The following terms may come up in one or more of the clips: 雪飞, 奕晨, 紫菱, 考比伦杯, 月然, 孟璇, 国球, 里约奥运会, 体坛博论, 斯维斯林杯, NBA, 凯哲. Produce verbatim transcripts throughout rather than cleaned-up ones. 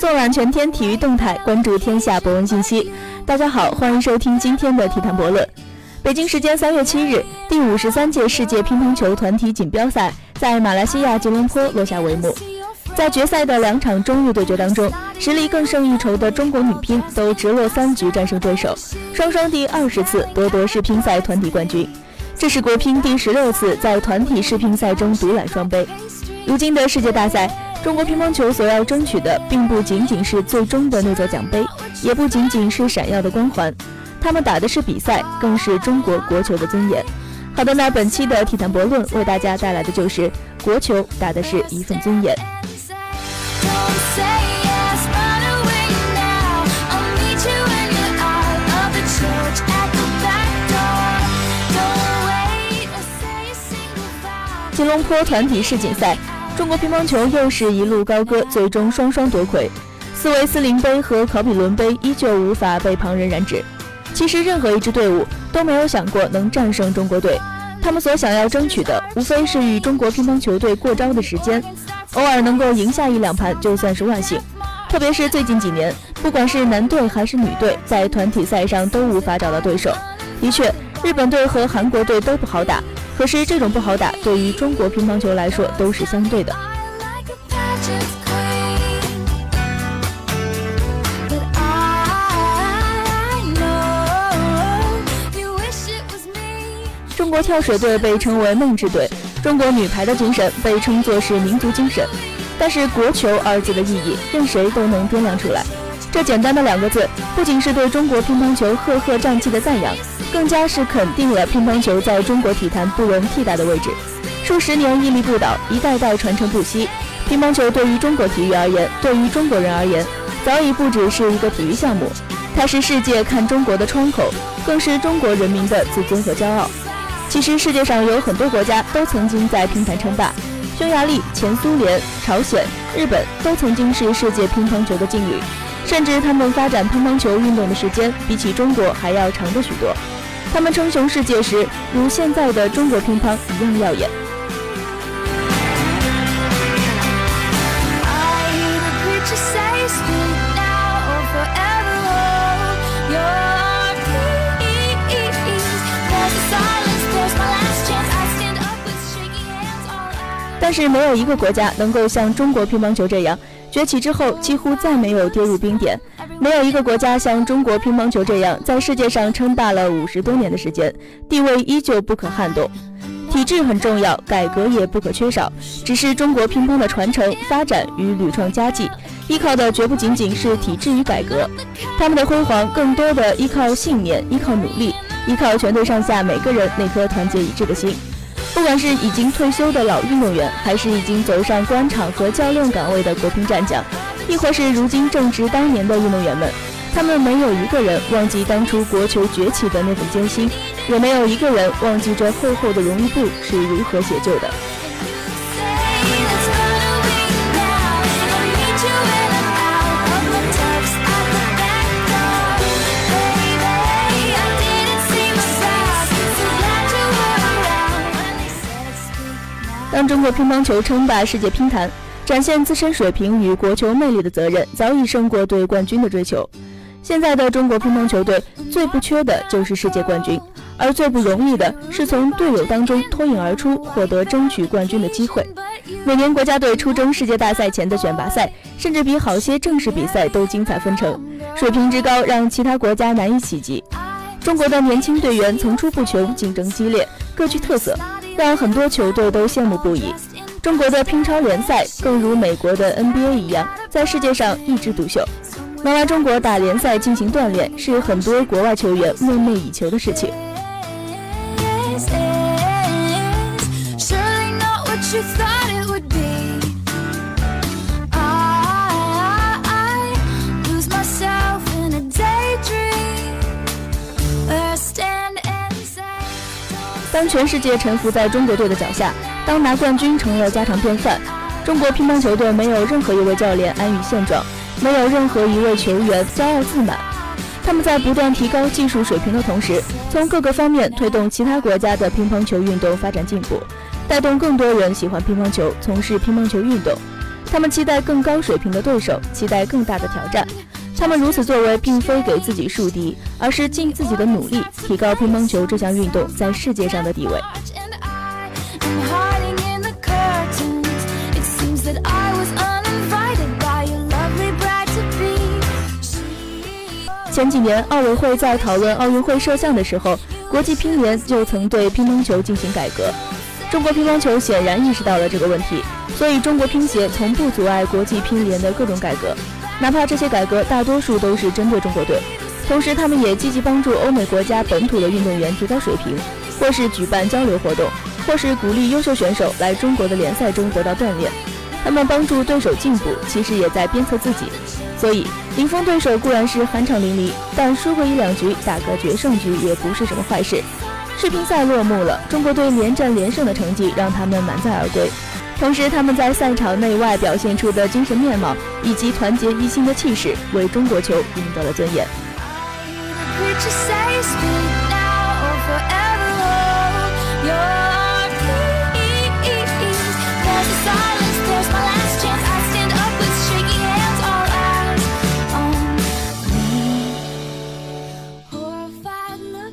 纵览全天体育动态，关注天下博文信息。大家好，欢迎收听今天的体坛博论。北京时间三月七日，第五十三届世界乒乓球团体锦标赛在马来西亚吉隆坡落下帷幕。在决赛的两场中日对决当中，实力更胜一筹的中国女乒都直落三局战胜对手，双双第二十次夺得世乒赛团体冠军。这是国乒第十六次在团体世乒赛中独揽双杯。如今的世界大赛，中国乒乓球所要争取的并不仅仅是最终的那座奖杯，也不仅仅是闪耀的光环，他们打的是比赛，更是中国国球的尊严。好的，那本期的体坛博论为大家带来的就是国球打的是一份尊严。吉隆坡团体世锦赛，中国乒乓球又是一路高歌，最终双双夺魁。斯维斯林杯和考比伦杯依旧无法被旁人染指。其实任何一支队伍都没有想过能战胜中国队，他们所想要争取的无非是与中国乒乓球队过招的时间，偶尔能够赢下一两盘就算是万幸。特别是最近几年，不管是男队还是女队，在团体赛上都无法找到对手。的确，日本队和韩国队都不好打，可是这种不好打对于中国乒乓球来说都是相对的。中国跳水队被称为梦之队，中国女排的精神被称作是民族精神，但是国球二字的意义任谁都能掂量出来。这简单的两个字，不仅是对中国乒乓球赫赫战绩的赞扬，更加是肯定了乒乓球在中国体坛不容替代的位置。数十年屹立不倒，一代代传承不息，乒乓球对于中国体育而言，对于中国人而言，早已不只是一个体育项目，它是世界看中国的窗口，更是中国人民的自尊和骄傲。其实世界上有很多国家都曾经在乒坛称霸，匈牙利、前苏联、朝鲜、日本都曾经是世界乒乓球的劲旅，甚至他们发展乒乓球运动的时间比起中国还要长的许多。他们称雄世界时，如现在的中国乒乓一样耀眼。但是没有一个国家能够像中国乒乓球这样崛起之后几乎再没有跌入冰点，没有一个国家像中国乒乓球这样在世界上称霸了五十多年的时间，地位依旧不可撼动。体制很重要，改革也不可缺少，只是中国乒乓的传承发展与屡创佳绩，依靠的绝不仅仅是体制与改革，他们的辉煌更多的依靠信念，依靠努力，依靠全队上下每个人那颗团结一致的心。不管是已经退休的老运动员，还是已经走上官场和教练岗位的国乒战将，亦或是如今正值当年的运动员们，他们没有一个人忘记当初国球崛起的那份艰辛，也没有一个人忘记这厚厚的荣誉簿是如何写就的。当中国乒乓球称霸世界乒坛，展现自身水平与国球魅力的责任早已胜过对冠军的追求。现在的中国乒乓球队最不缺的就是世界冠军，而最不容易的是从队友当中脱颖而出，获得争取冠军的机会。每年国家队出征世界大赛前的选拔赛，甚至比好些正式比赛都精彩纷呈，水平之高让其他国家难以企及。中国的年轻队员层出不穷，竞争激烈，各具特色，让很多球队都羡慕不已。中国的乒超联赛更如美国的 N B A 一样，在世界上一枝独秀。能来中国打联赛进行锻炼，是很多国外球员梦寐以求的事情。当全世界臣服在中国队的脚下，当拿冠军成了家常便饭，中国乒乓球队没有任何一位教练安于现状，没有任何一位球员骄傲自满。他们在不断提高技术水平的同时，从各个方面推动其他国家的乒乓球运动发展进步，带动更多人喜欢乒乓球，从事乒乓球运动。他们期待更高水平的对手，期待更大的挑战。他们如此作为，并非给自己树敌，而是尽自己的努力，提高乒乓球这项运动在世界上的地位。 前几年，奥委会在讨论奥运会摄像的时候，国际乒联就曾对乒乓球进行改革。中国乒乓球显然意识到了这个问题，所以中国乒协从不阻碍国际乒联的各种改革，哪怕这些改革大多数都是针对中国队。同时，他们也积极帮助欧美国家本土的运动员提高水平，或是举办交流活动，或是鼓励优秀选手来中国的联赛中得到锻炼。 他们帮助对手进步，其实也在鞭策自己。所以，零封对手固然是酣畅淋漓，但输个一两局，打个决胜局也不是什么坏事。世乒赛落幕了，中国队连战连胜的成绩让他们满载而归。同时，他们在赛场内外表现出的精神面貌以及团结一心的气势，为中国球赢得了尊严。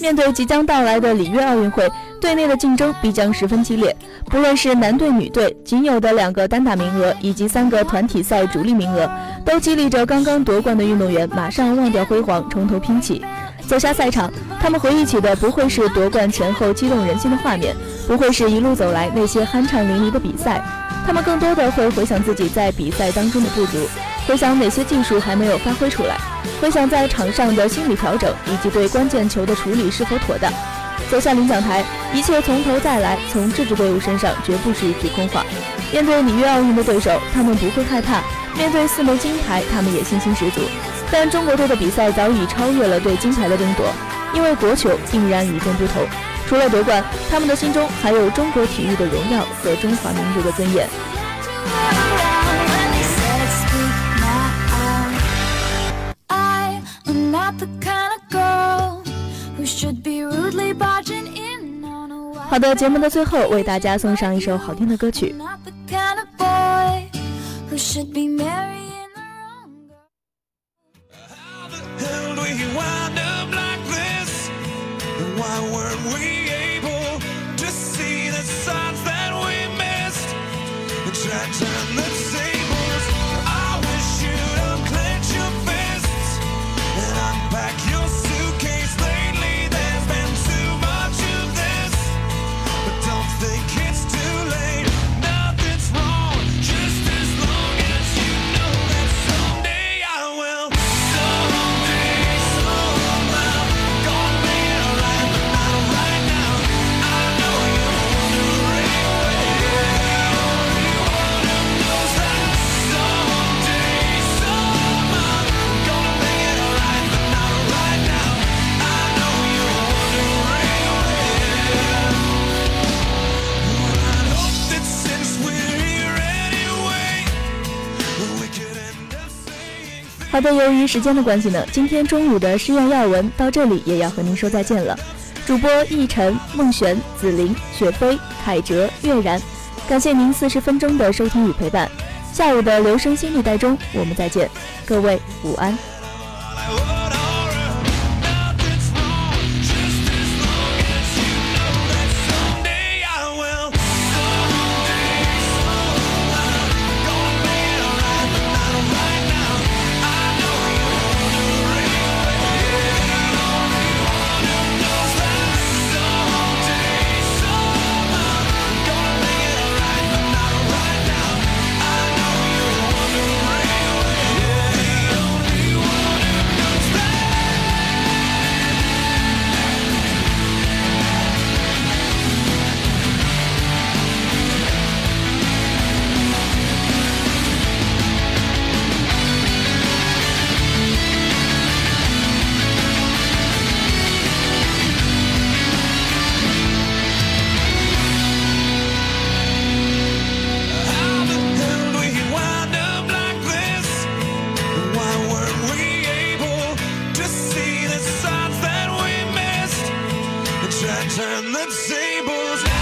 面对即将到来的里约奥运会，队内的竞争必将十分激烈。不论是男队、女队，仅有的两个单打名额以及三个团体赛主力名额，都激励着刚刚夺冠的运动员马上忘掉辉煌，从头拼起。走下赛场，他们回忆起的不会是夺冠前后激动人心的画面，不会是一路走来那些酣畅淋漓的比赛，他们更多的会回想自己在比赛当中的不足。 回想哪些技术还没有发挥出来，回想在场上的心理调整以及对关键球的处理是否妥当。走下领奖台，一切从头再来，从这支队伍身上绝不是一句空话。面对里约奥运的对手，他们不会害怕；面对四枚金牌，他们也信心十足。但中国队的比赛早已超越了对金牌的争夺，因为国球定然与众不同。除了夺冠，他们的心中还有中国体育的荣耀和中华民族的尊严。 好的，节目的最后为大家送上一首好听的歌曲。好的，由于时间的关系呢，今天中午的诗苑要闻到这里也要和您说再见了。主播奕晨、孟璇、紫菱、雪飞、凯哲、月然，感谢您四十分钟的收听与陪伴。下午的留声新历代中，我们再见，各位午安。Turn the tables.